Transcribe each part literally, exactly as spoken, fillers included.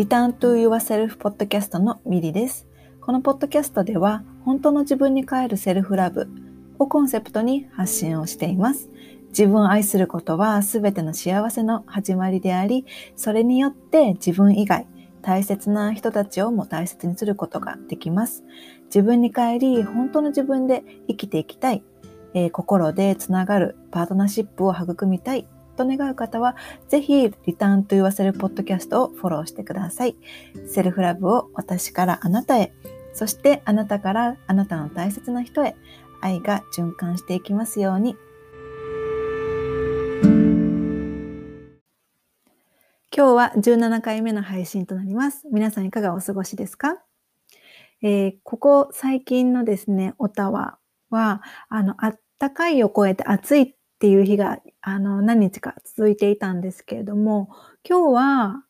Return to Yourself ポッドキャストのミリです。このポッドキャストでは本当の自分に帰るセルフラブをコンセプトに発信をしています。自分を愛することはすべての幸せの始まりであり、それによって自分以外大切な人たちをも大切にすることができます。自分に帰り、本当の自分で生きていきたい、えー、心でつながるパートナーシップを育みたいと願う方は、ぜひリターンと言わせるポッドキャストをフォローしてください。セルフラブを私からあなたへ、そしてあなたからあなたの大切な人へ、愛が循環していきますように。今日はじゅうななかいめの配信となります。皆さんいかがお過ごしですか？えー、ここ最近のですね、オタワは、あの、あったかいを超えて暑いっていう日が、あの、何日か続いていたんですけれども、今日は、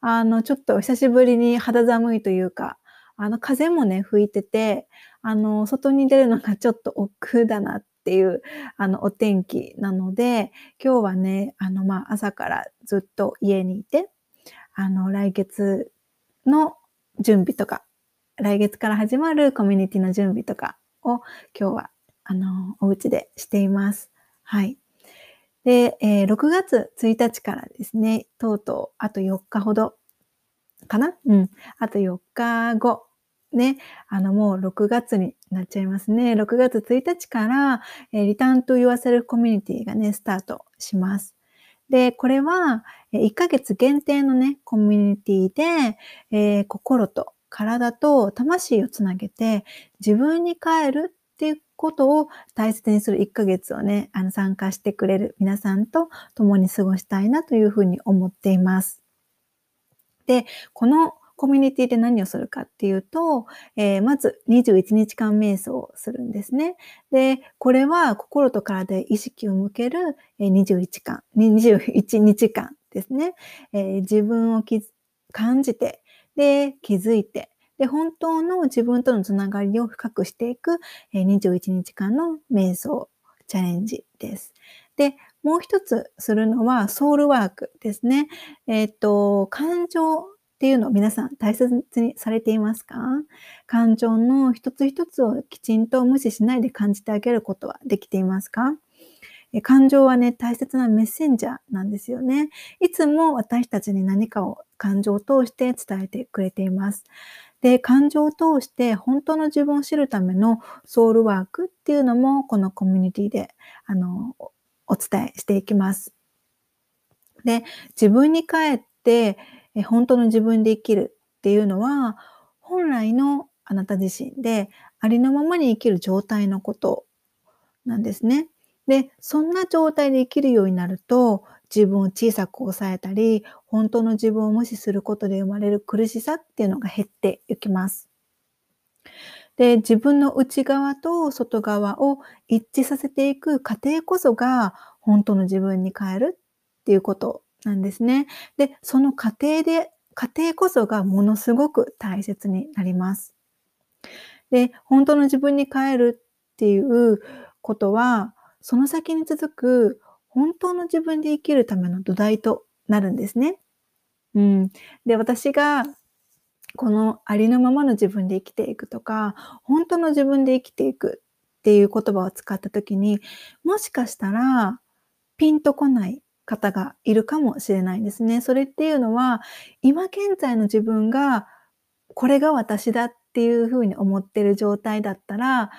あの、ちょっと久しぶりに肌寒いというか、あの、風もね、吹いてて、あの、外に出るのがちょっと億劫だなっていう、あの、お天気なので、今日はね、あの、まあ、朝からずっと家にいて、あの、来月の準備とか、来月から始まるコミュニティの準備とかを今日は、あの、お家でしています。はい。で、えー、ろくがつついたちからですね、とうとうあとよっかほどかな？うん。あとよっかご。ね。あの、もうろくがつになっちゃいますね。ろくがつついたちから、えー、リターンと言わせるコミュニティがね、スタートします。で、これは、いっかげつ限定のね、コミュニティで、えー、心と体と魂をつなげて、自分に帰るっていうことを大切にするいっかげつをね、あの、参加してくれる皆さんと共に過ごしたいなというふうに思っています。で、このコミュニティで何をするかっていうと、えー、まずにじゅういちにちかん瞑想をするんですね。で、これは心と体へ意識を向けるにじゅういちにちかんですね。えー、自分をき感じて、で、気づいて、で、本当の自分とのつながりを深くしていくにじゅういちにちかんの瞑想チャレンジです。で、もう一つするのはソウルワークですね。えっと、感情っていうのを皆さん大切にされていますか？感情の一つ一つをきちんと無視しないで感じてあげることはできていますか？感情はね、大切なメッセンジャーなんですよね。いつも私たちに何かを感情を通して伝えてくれています。で、感情を通して本当の自分を知るためのソウルワークっていうのもこのコミュニティであのお伝えしていきます。で、自分に帰って本当の自分で生きるっていうのは本来のあなた自身でありのままに生きる状態のことなんですね。で、そんな状態で生きるようになると自分を小さく抑えたり本当の自分を無視することで生まれる苦しさっていうのが減っていきます。で、自分の内側と外側を一致させていく過程こそが本当の自分に変えるっていうことなんですね。で、その過程で、過程こそがものすごく大切になります。で、本当の自分に変えるっていうことは、その先に続く本当の自分で生きるための土台となるんですね。うん。で、私がこのありのままの自分で生きていくとか、本当の自分で生きていくっていう言葉を使ったときに、もしかしたらピンとこない方がいるかもしれないんですね。それっていうのは、今現在の自分がこれが私だっていうふうに思ってる状態だったら、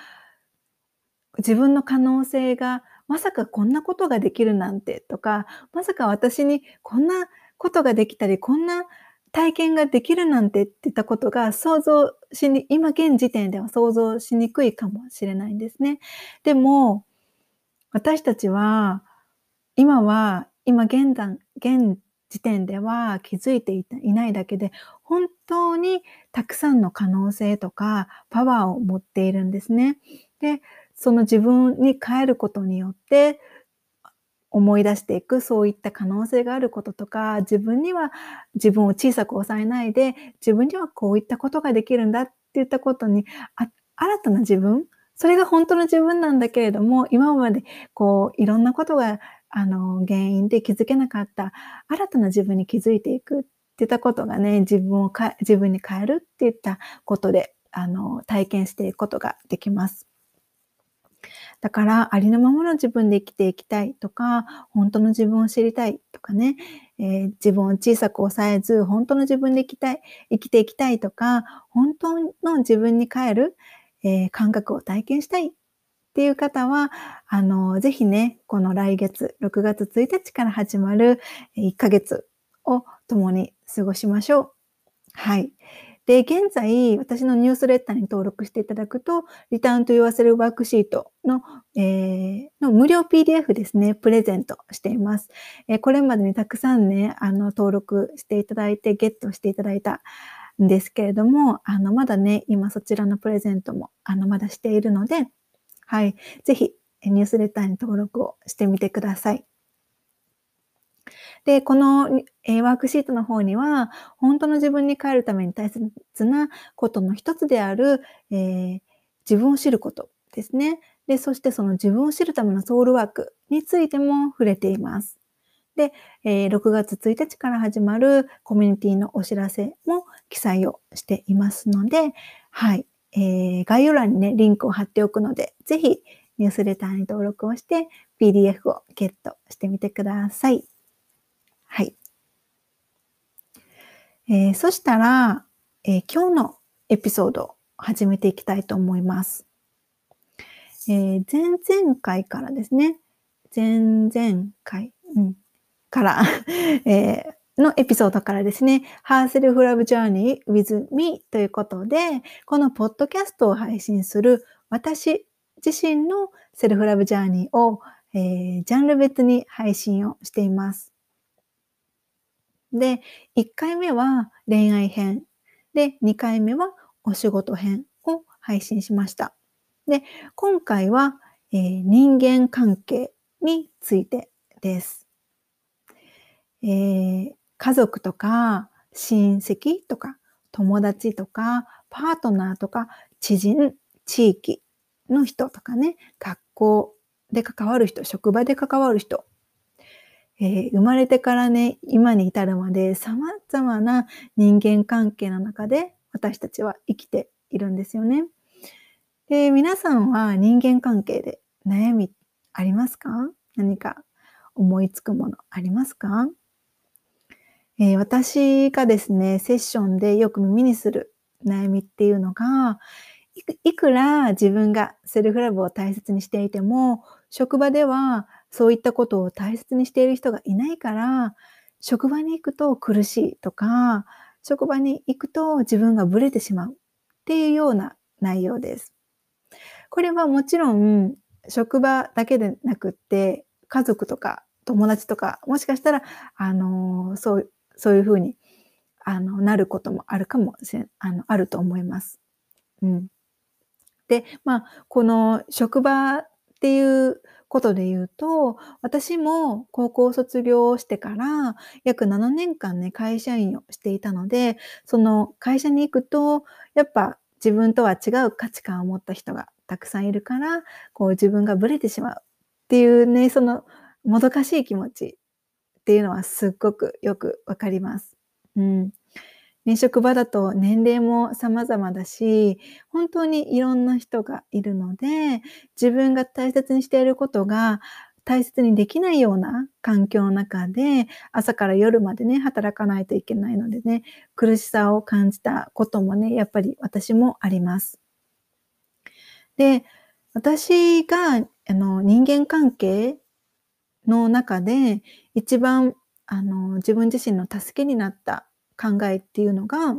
自分の可能性がまさかこんなことができるなんてとか、まさか私にこんなことができたり、こんな体験ができるなんてって言ったことが想像しに、今現時点では想像しにくいかもしれないんですね。でも、私たちは、今は、今現段、現時点では気づいていないだけで、本当にたくさんの可能性とかパワーを持っているんですね。で、その自分に変えることによって、思い出していく、そういった可能性があることとか、自分には自分を小さく抑えないで、自分にはこういったことができるんだって言ったことに、あ、新たな自分、それが本当の自分なんだけれども、今までこういろんなことがあの原因で気づけなかった新たな自分に気づいていくっ言ったことがね、自分をか自分に変えるっていったことで、あの、体験していくことができます。だから、ありのままの自分で生きていきたいとか、本当の自分を知りたいとかね、えー、自分を小さく抑えず、本当の自分で生きたい、生きていきたいとか、本当の自分に変える、えー、感覚を体験したいっていう方は、あの、ぜひね、この来月、ろくがつついたちから始まるいっかげつを共に過ごしましょう。はい。で、現在、私のニュースレッターに登録していただくと、リターンと言わせるワークシートの、えー、の無料 ピーディーエフ ですね、プレゼントしています。えー、これまでにたくさんね、あの、登録していただいて、ゲットしていただいたんですけれども、あの、まだね、今そちらのプレゼントも、あの、まだしているので、はい、ぜひ、ニュースレッターに登録をしてみてください。で、この、えー、ワークシートの方には、本当の自分に変えるために大切なことの一つである、えー、自分を知ることですね。で、そしてその自分を知るためのソウルワークについても触れています。で、えー、ろくがつついたちから始まるコミュニティのお知らせも記載をしていますので、はい、えー、概要欄にね、リンクを貼っておくので、ぜひニュースレターに登録をして、ピーディーエフ をゲットしてみてください。はい、えー。そしたら、えー、今日のエピソードを始めていきたいと思います。えー、前々回からですね、前々回、うん、から、えー、のエピソードからですね、Herself Love Journey with Me ということで、このポッドキャストを配信する私自身のセルフラブジャーニーを、えー、ジャンル別に配信をしています。で、いっかいめは恋愛編。で、にかいめはお仕事編を配信しました。で、今回は、えー、人間関係についてです、えー。家族とか親戚とか友達とかパートナーとか知人、地域の人とかね、学校で関わる人、職場で関わる人、えー、生まれてからね、今に至るまで様々な人間関係の中で私たちは生きているんですよね。で、皆さんは人間関係で悩みありますか？何か思いつくものありますか？えー、私がですね、セッションでよく耳にする悩みっていうのが、いく、いくら自分がセルフラブを大切にしていても、職場ではそういったことを大切にしている人がいないから、職場に行くと苦しいとか、職場に行くと自分がブレてしまうっていうような内容です。これはもちろん職場だけでなくって、家族とか友達とか、もしかしたら、あの、そう、そういうふうに、あの、なることもあるかもしれん、あの、あると思います。うん。で、まあ、この職場っていうことで言うと、私も高校卒業してから約ななねんかんね、会社員をしていたので、その会社に行くと、やっぱ自分とは違う価値観を持った人がたくさんいるから、こう自分がブレてしまうっていうね、そのもどかしい気持ちっていうのはすっごくよくわかります。うん。ね、職場だと年齢も様々だし、本当にいろんな人がいるので、自分が大切にしていることが大切にできないような環境の中で、朝から夜までね、働かないといけないのでね、苦しさを感じたこともね、やっぱり私もあります。で、私があの人間関係の中で一番あの自分自身の助けになった考えっていうのが、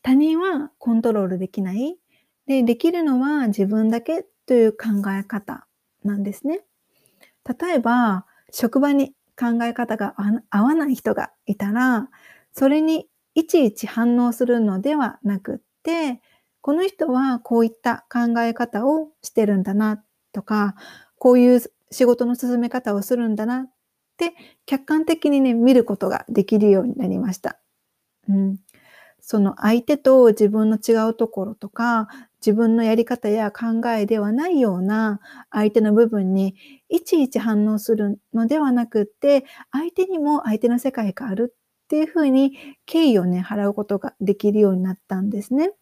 他人はコントロールできない。で、できるのは自分だけという考え方なんですね。例えば、職場に考え方が合わない人がいたら、それにいちいち反応するのではなくって、この人はこういった考え方をしてるんだなとか、こういう仕事の進め方をするんだなで、客観的にね、見ることができるようになりました。うん。その相手と自分の違うところとか、自分のやり方や考えではないような相手の部分にいちいち反応するのではなくって、相手にも相手の世界があるっっていうふうに敬意をね、払うことができるようになったんですね。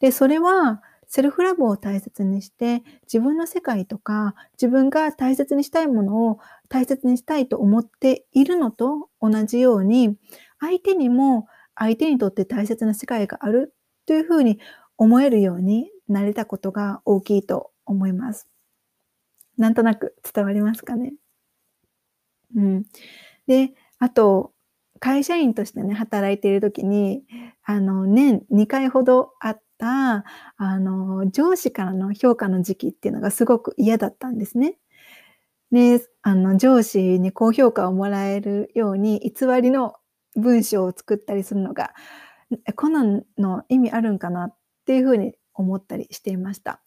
で、それはセルフラブを大切にして、自分の世界とか、自分が大切にしたいものを大切にしたいと思っているのと同じように、相手にも相手にとって大切な世界があるというふうに思えるようになれたことが大きいと思います。なんとなく伝わりますかね。うん。で、あと、会社員としてね、働いているときに、あの、年にかいほどあった、あの、上司からの評価の時期っていうのがすごく嫌だったんですね。で、あの、上司に高評価をもらえるように、偽りの文章を作ったりするのが、こんなの意味あるんかなっていうふうに思ったりしていました。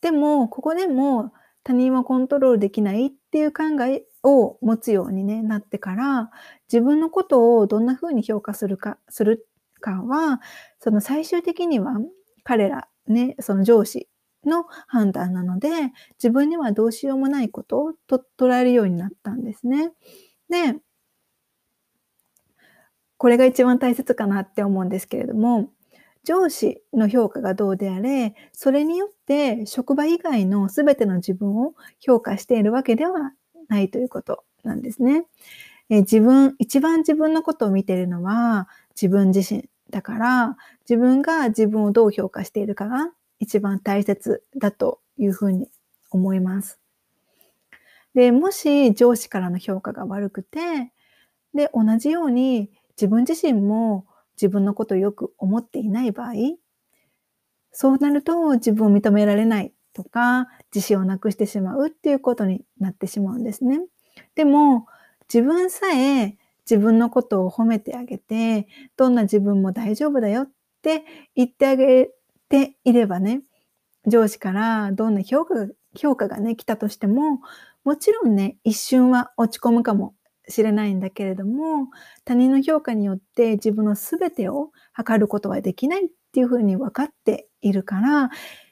でも、ここでも他人はコントロールできないっていう考えを持つように、ね、なってから、自分のことをどんなふうに評価するか、するかは、その最終的には彼ら、ね、その上司の判断なので、自分にはどうしようもないことをと捉えるようになったんですね。で、これが一番大切かなって思うんですけれども、上司の評価がどうであれ、それによって職場以外のすべての自分を評価しているわけではないということなんですね。え自分、一番自分のことを見ているのは自分自身だから、自分が自分をどう評価しているかが一番大切だというふうに思います。で、もし上司からの評価が悪くて、で、同じように自分自身も自分のことをよく思っていない場合、そうなると自分を認められないとか、自信をなくしてしまうっていうことになってしまうんですね。でも、自分さえ自分のことを褒めてあげて、どんな自分も大丈夫だよって言ってあげていればね、上司からどんな評価が、評価がね、来たとしても、もちろんね、一瞬は落ち込むかも知れないんだけれども、他人の評価によって自分の全てを測ることはできないっていうふうに分かっているから、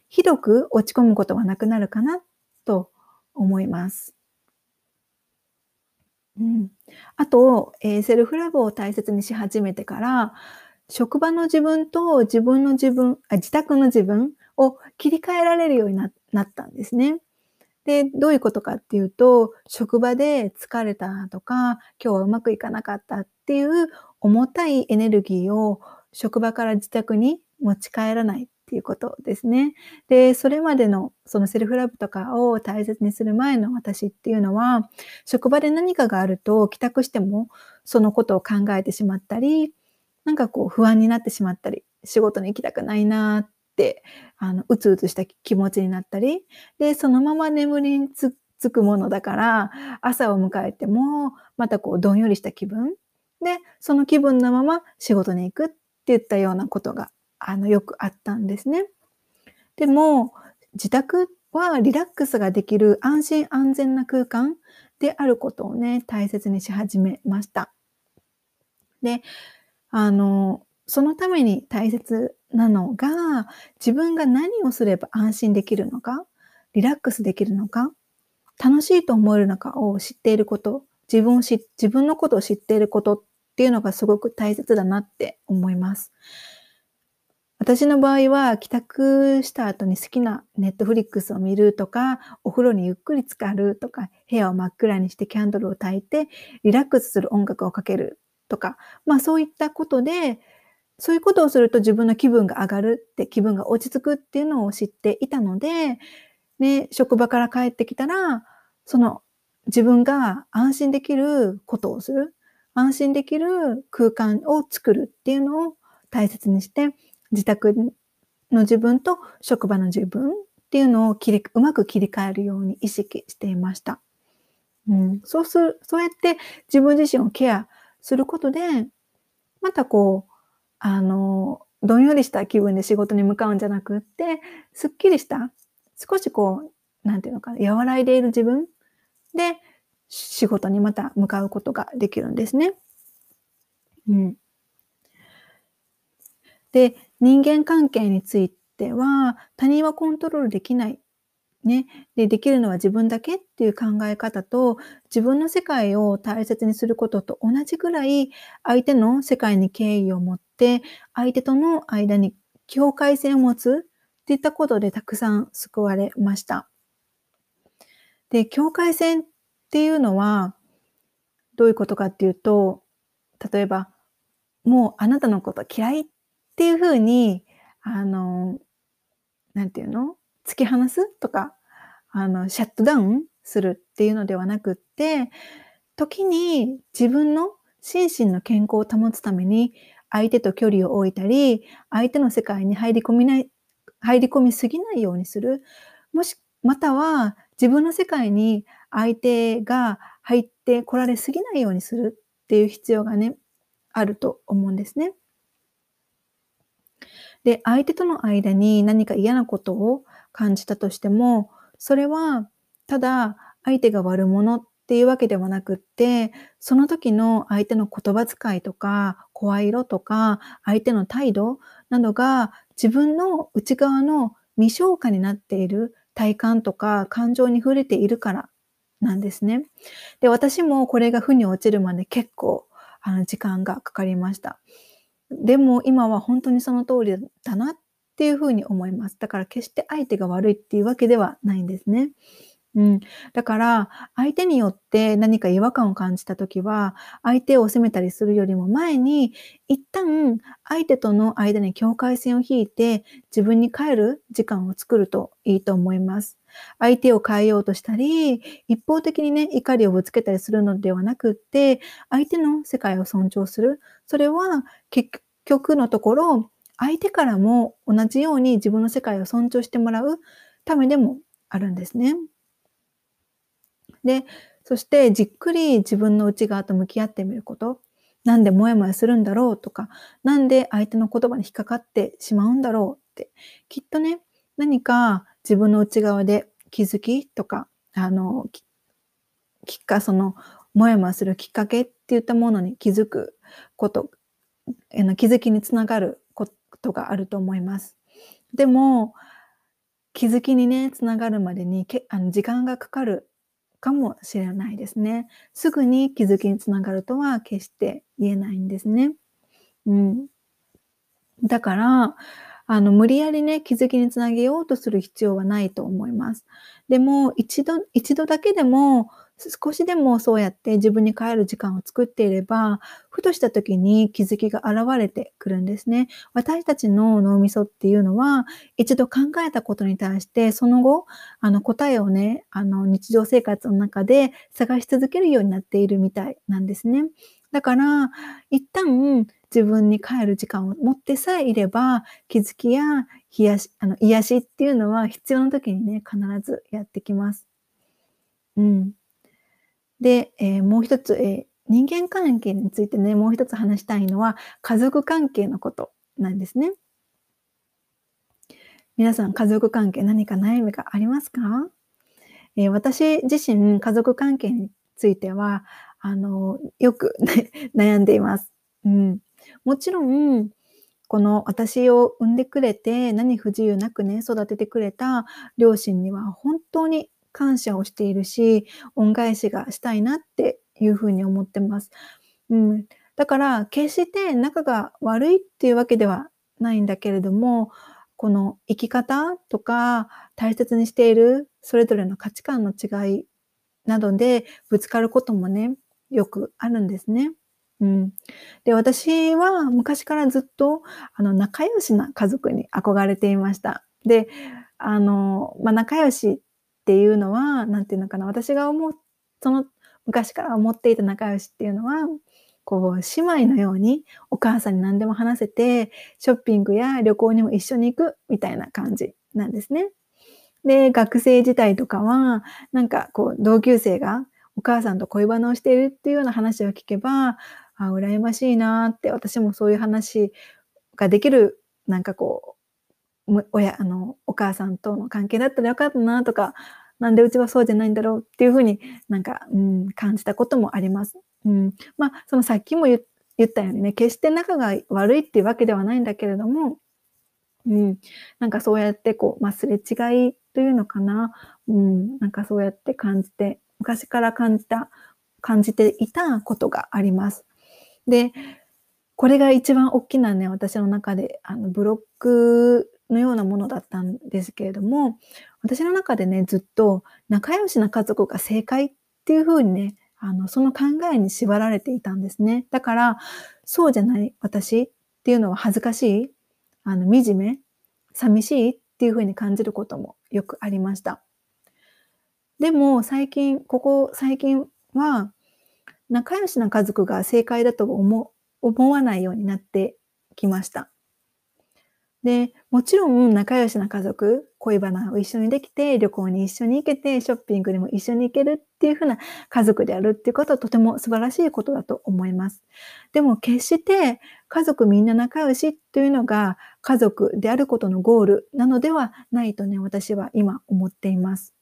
ひどく落ち込むことはなくなるかなと思います。うん、あと、えー、セルフラブを大切にし始めてから、職場の自分と自分の自分、あ、自宅の自分を切り替えられるようになったんですね。で、どういうことかっていうと、職場で疲れたとか、今日はうまくいかなかったっていう重たいエネルギーを職場から自宅に持ち帰らないっていうことですね。で、それまでのそのセルフラブとかを大切にする前の私っていうのは、職場で何かがあると帰宅してもそのことを考えてしまったり、なんかこう不安になってしまったり、仕事に行きたくないなって、で、あの、うつうつした気持ちになったり、で、そのまま眠りにつくものだから、朝を迎えても、またこう、どんよりした気分。で、その気分のまま仕事に行くって言ったようなことが、あの、よくあったんですね。でも、自宅はリラックスができる安心安全な空間であることをね、大切にし始めました。で、あの、そのために大切なのが、自分が何をすれば安心できるのか、リラックスできるのか、楽しいと思えるのかを知っていること、自分をし、自分のことを知っていることっていうのがすごく大切だなって思います。私の場合は、帰宅した後に好きなネットフリックスを見るとか、お風呂にゆっくり浸かるとか、部屋を真っ暗にしてキャンドルを焚いて、リラックスする音楽をかけるとか、まあそういったことで、そういうことをすると自分の気分が上がるって、気分が落ち着くっていうのを知っていたので、ね、職場から帰ってきたら、その自分が安心できることをする、安心できる空間を作るっていうのを大切にして、自宅の自分と職場の自分っていうのを切り、うまく切り替えるように意識していました。うん、そうする、そうやって自分自身をケアすることで、またこう、あの、どんよりした気分で仕事に向かうんじゃなくって、すっきりした、少しこう、なんていうのかな、和らいでいる自分で仕事にまた向かうことができるんですね。うん。で、人間関係については、他人はコントロールできない。ね、で、できるのは自分だけっていう考え方と、自分の世界を大切にすることと同じぐらい、相手の世界に敬意を持って、相手との間に境界線を持つっていったことでたくさん救われました。で、境界線っていうのは、どういうことかっていうと、例えば、もうあなたのこと嫌いっていうふうに、あの、なんていうの?突き放すとか、あの、シャットダウンするっていうのではなくって、時に自分の心身の健康を保つために、相手と距離を置いたり、相手の世界に入り込みない、入り込みすぎないようにする。もし、または自分の世界に相手が入ってこられすぎないようにするっていう必要がね、あると思うんですね。で、相手との間に何か嫌なことを感じたとしても、それはただ相手が悪者っていうわけではなくって、その時の相手の言葉遣いとか、声色とか、相手の態度などが自分の内側の未消化になっている体感とか感情に触れているからなんですね。で、私もこれが負に落ちるまで結構あの時間がかかりました。でも今は本当にその通りだなっていうふうに思います。だから決して相手が悪いっていうわけではないんですね。うん。だから相手によって何か違和感を感じたときは、相手を責めたりするよりも前に、一旦相手との間に境界線を引いて自分に帰る時間を作るといいと思います。相手を変えようとしたり、一方的にね、怒りをぶつけたりするのではなくって、相手の世界を尊重する。それは結局のところ、相手からも同じように自分の世界を尊重してもらうためでもあるんですね。で、そしてじっくり自分の内側と向き合ってみること。なんでモヤモヤするんだろうとか、なんで相手の言葉に引っかかってしまうんだろうって。きっとね、何か自分の内側で気づきとか、あの、きっか、その、もやもやするきっかけっていったものに気づくこと、気づきにつながることがあると思います。でも、気づきにね、つながるまでにけあの時間がかかるかもしれないですね。すぐに気づきにつながるとは決して言えないんですね。うん。だから、あの、無理やりね、気づきにつなげようとする必要はないと思います。でも、一度、一度だけでも、少しでもそうやって自分に帰る時間を作っていれば、ふとした時に気づきが現れてくるんですね。私たちの脳みそっていうのは、一度考えたことに対して、その後、あの、答えをね、あの、日常生活の中で探し続けるようになっているみたいなんですね。だから、一旦、自分に帰る時間を持ってさえいれば、気づきや冷やし、あの癒しっていうのは必要な時にね、必ずやってきます。うん。で、えー、もう一つ、えー、人間関係についてね、もう一つ話したいのは、家族関係のことなんですね。皆さん、家族関係何か悩みがありますか?えー、私自身、家族関係については、あの、よく悩んでいます。うん。もちろん、この私を産んでくれて何不自由なくね、育ててくれた両親には本当に感謝をしているし、恩返しがしたいなっていうふうに思ってます。うん、だから、決して仲が悪いっていうわけではないんだけれども、この生き方とか大切にしているそれぞれの価値観の違いなどでぶつかることもね、よくあるんですね。うん、で、私は昔からずっとあの仲良しな家族に憧れていました。で、あの、まあ、仲良しっていうのは、なんていうのかな、私が思う、その昔から思っていた仲良しっていうのは、こう、姉妹のようにお母さんに何でも話せて、ショッピングや旅行にも一緒に行くみたいな感じなんですね。で、学生時代とかは、なんかこう、同級生がお母さんと恋バナをしているっていうような話を聞けば、あ、羨ましいなって、私もそういう話ができる、なんかこう、親、あの、お母さんとの関係だったらよかったなとか、なんでうちはそうじゃないんだろうっていうふうになんか、うん、感じたこともあります。うん。まあ、そのさっきも言ったようにね、決して仲が悪いっていうわけではないんだけれども、うん。なんかそうやってこう、まあ、すれ違いというのかな、うん、なんかそうやって感じて、昔から感じた、感じていたことがあります。で、これが一番大きなね、私の中であのブロックのようなものだったんですけれども、私の中でね、ずっと仲良しな家族が正解っていう風にね、あのその考えに縛られていたんですね。だから、そうじゃない私っていうのは恥ずかしい、あの惨め、寂しいっていう風に感じることもよくありました。でも最近、ここ最近は仲良しな家族が正解だと思思わないようになってきました。で、もちろん仲良しな家族、恋バナを一緒にできて、旅行に一緒に行けて、ショッピングにも一緒に行けるっていう風な家族であるっていうことはとても素晴らしいことだと思います。でも決して家族みんな仲良しというのが家族であることのゴールなのではないとね、私は今思っています。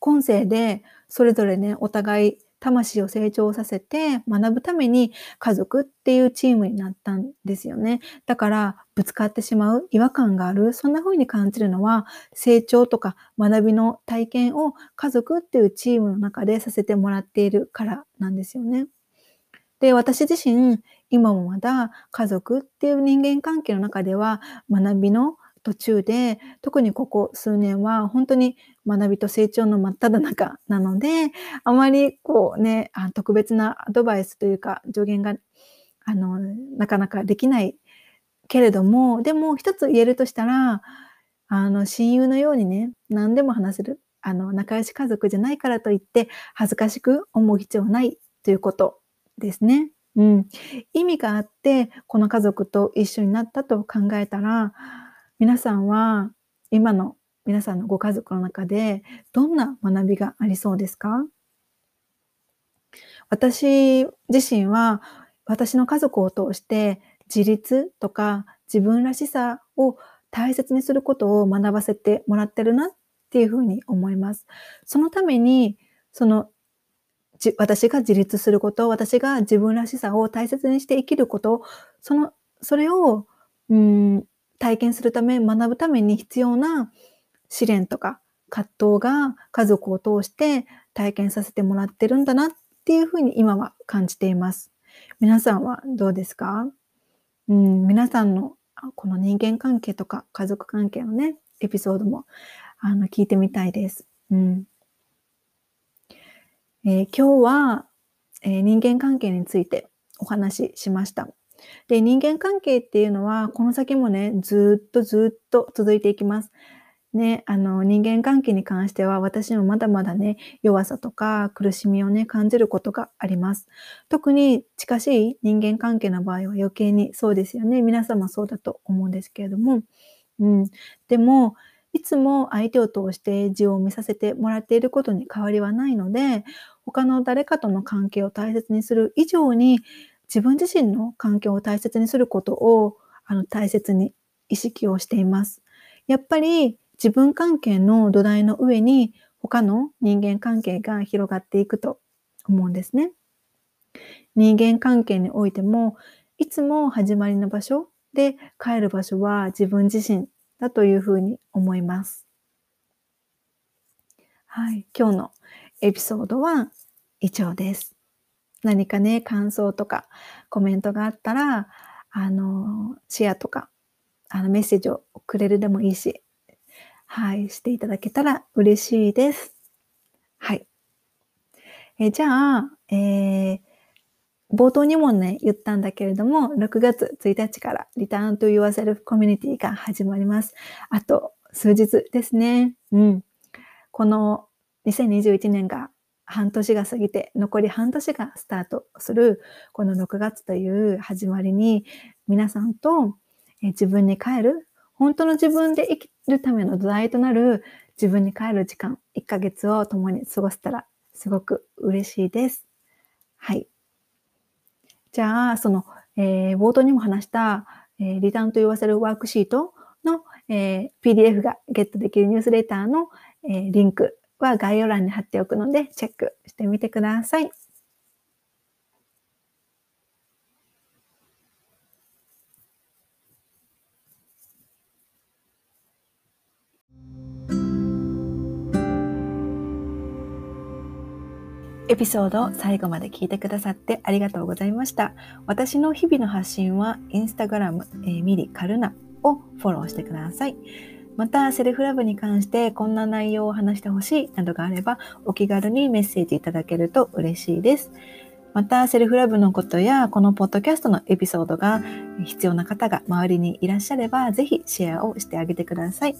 今世でそれぞれね、お互い魂を成長させて学ぶために家族っていうチームになったんですよね。だからぶつかってしまう、違和感がある、そんな風に感じるのは成長とか学びの体験を家族っていうチームの中でさせてもらっているからなんですよね。で、私自身今もまだ家族っていう人間関係の中では学びの途中で、特にここ数年は本当に学びと成長の真っ只中なので、あまりこうね、特別なアドバイスというか助言があのなかなかできないけれども、でも一つ言えるとしたら、あの親友のようにね、何でも話せる、あの仲良し家族じゃないからといって恥ずかしく思う必要はないということですね。うん、意味があってこの家族と一緒になったと考えたら、皆さんは今の皆さんのご家族の中でどんな学びがありそうですか？私自身は私の家族を通して自立とか自分らしさを大切にすることを学ばせてもらってるなっていうふうに思います。そのためにその私が自立すること、私が自分らしさを大切にして生きること、そのそれをうーん体験するため、学ぶために必要な試練とか葛藤が家族を通して体験させてもらってるんだなっていうふうに今は感じています。皆さんはどうですか？うん、皆さんのこの人間関係とか家族関係のね、エピソードもあの聞いてみたいです。うんえー、今日は、えー、人間関係についてお話ししました。で、人間関係っていうのはこの先もね、ずっとずっと続いていきます。ね、あの人間関係に関しては私もまだまだね、弱さとか苦しみをね、感じることがあります。特に近しい人間関係の場合は余計にそうですよね。皆様そうだと思うんですけれども、うん、でもいつも相手を通して自分を見させてもらっていることに変わりはないので、他の誰かとの関係を大切にする以上に自分自身の環境を大切にすることをあの大切に意識をしています。やっぱり自分関係の土台の上に他の人間関係が広がっていくと思うんですね。人間関係においてもいつも始まりの場所で帰る場所は自分自身だというふうに思います。はい、今日のエピソードは以上です。何かね、感想とかコメントがあったら、あのシェアとかあのメッセージをくれるでもいいし、はい、していただけたら嬉しいです。はい。えじゃあ、えー、冒頭にもね、言ったんだけれども、ろくがつついたちからリターントゥユアセルフコミュニティが始まります。あと数日ですね。うん。このにせんにじゅういちねんが半年が過ぎて、残り半年がスタートするこのろくがつという始まりに、皆さんと自分に帰る、本当の自分で生きるための土台となる自分に帰る時間、いっかげつを共に過ごせたらすごく嬉しいです。はい。じゃあ、その、えー、冒頭にも話した、えー、リターンと言わせるワークシートの、えー、ピーディーエフ がゲットできるニュースレターの、えー、リンク、は概要欄に貼っておくのでチェックしてみてください。エピソードを最後まで聞いてくださってありがとうございました。私の日々の発信はインスタグラム、えー、ミリカルナをフォローしてください。またセルフラブに関してこんな内容を話してほしいなどがあればお気軽にメッセージいただけると嬉しいです。またセルフラブのことやこのポッドキャストのエピソードが必要な方が周りにいらっしゃればぜひシェアをしてあげてください。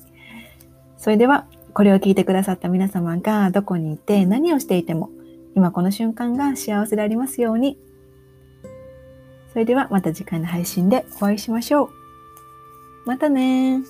それではこれを聞いてくださった皆様がどこにいて何をしていても今この瞬間が幸せでありますように。それではまた次回の配信でお会いしましょう。またね。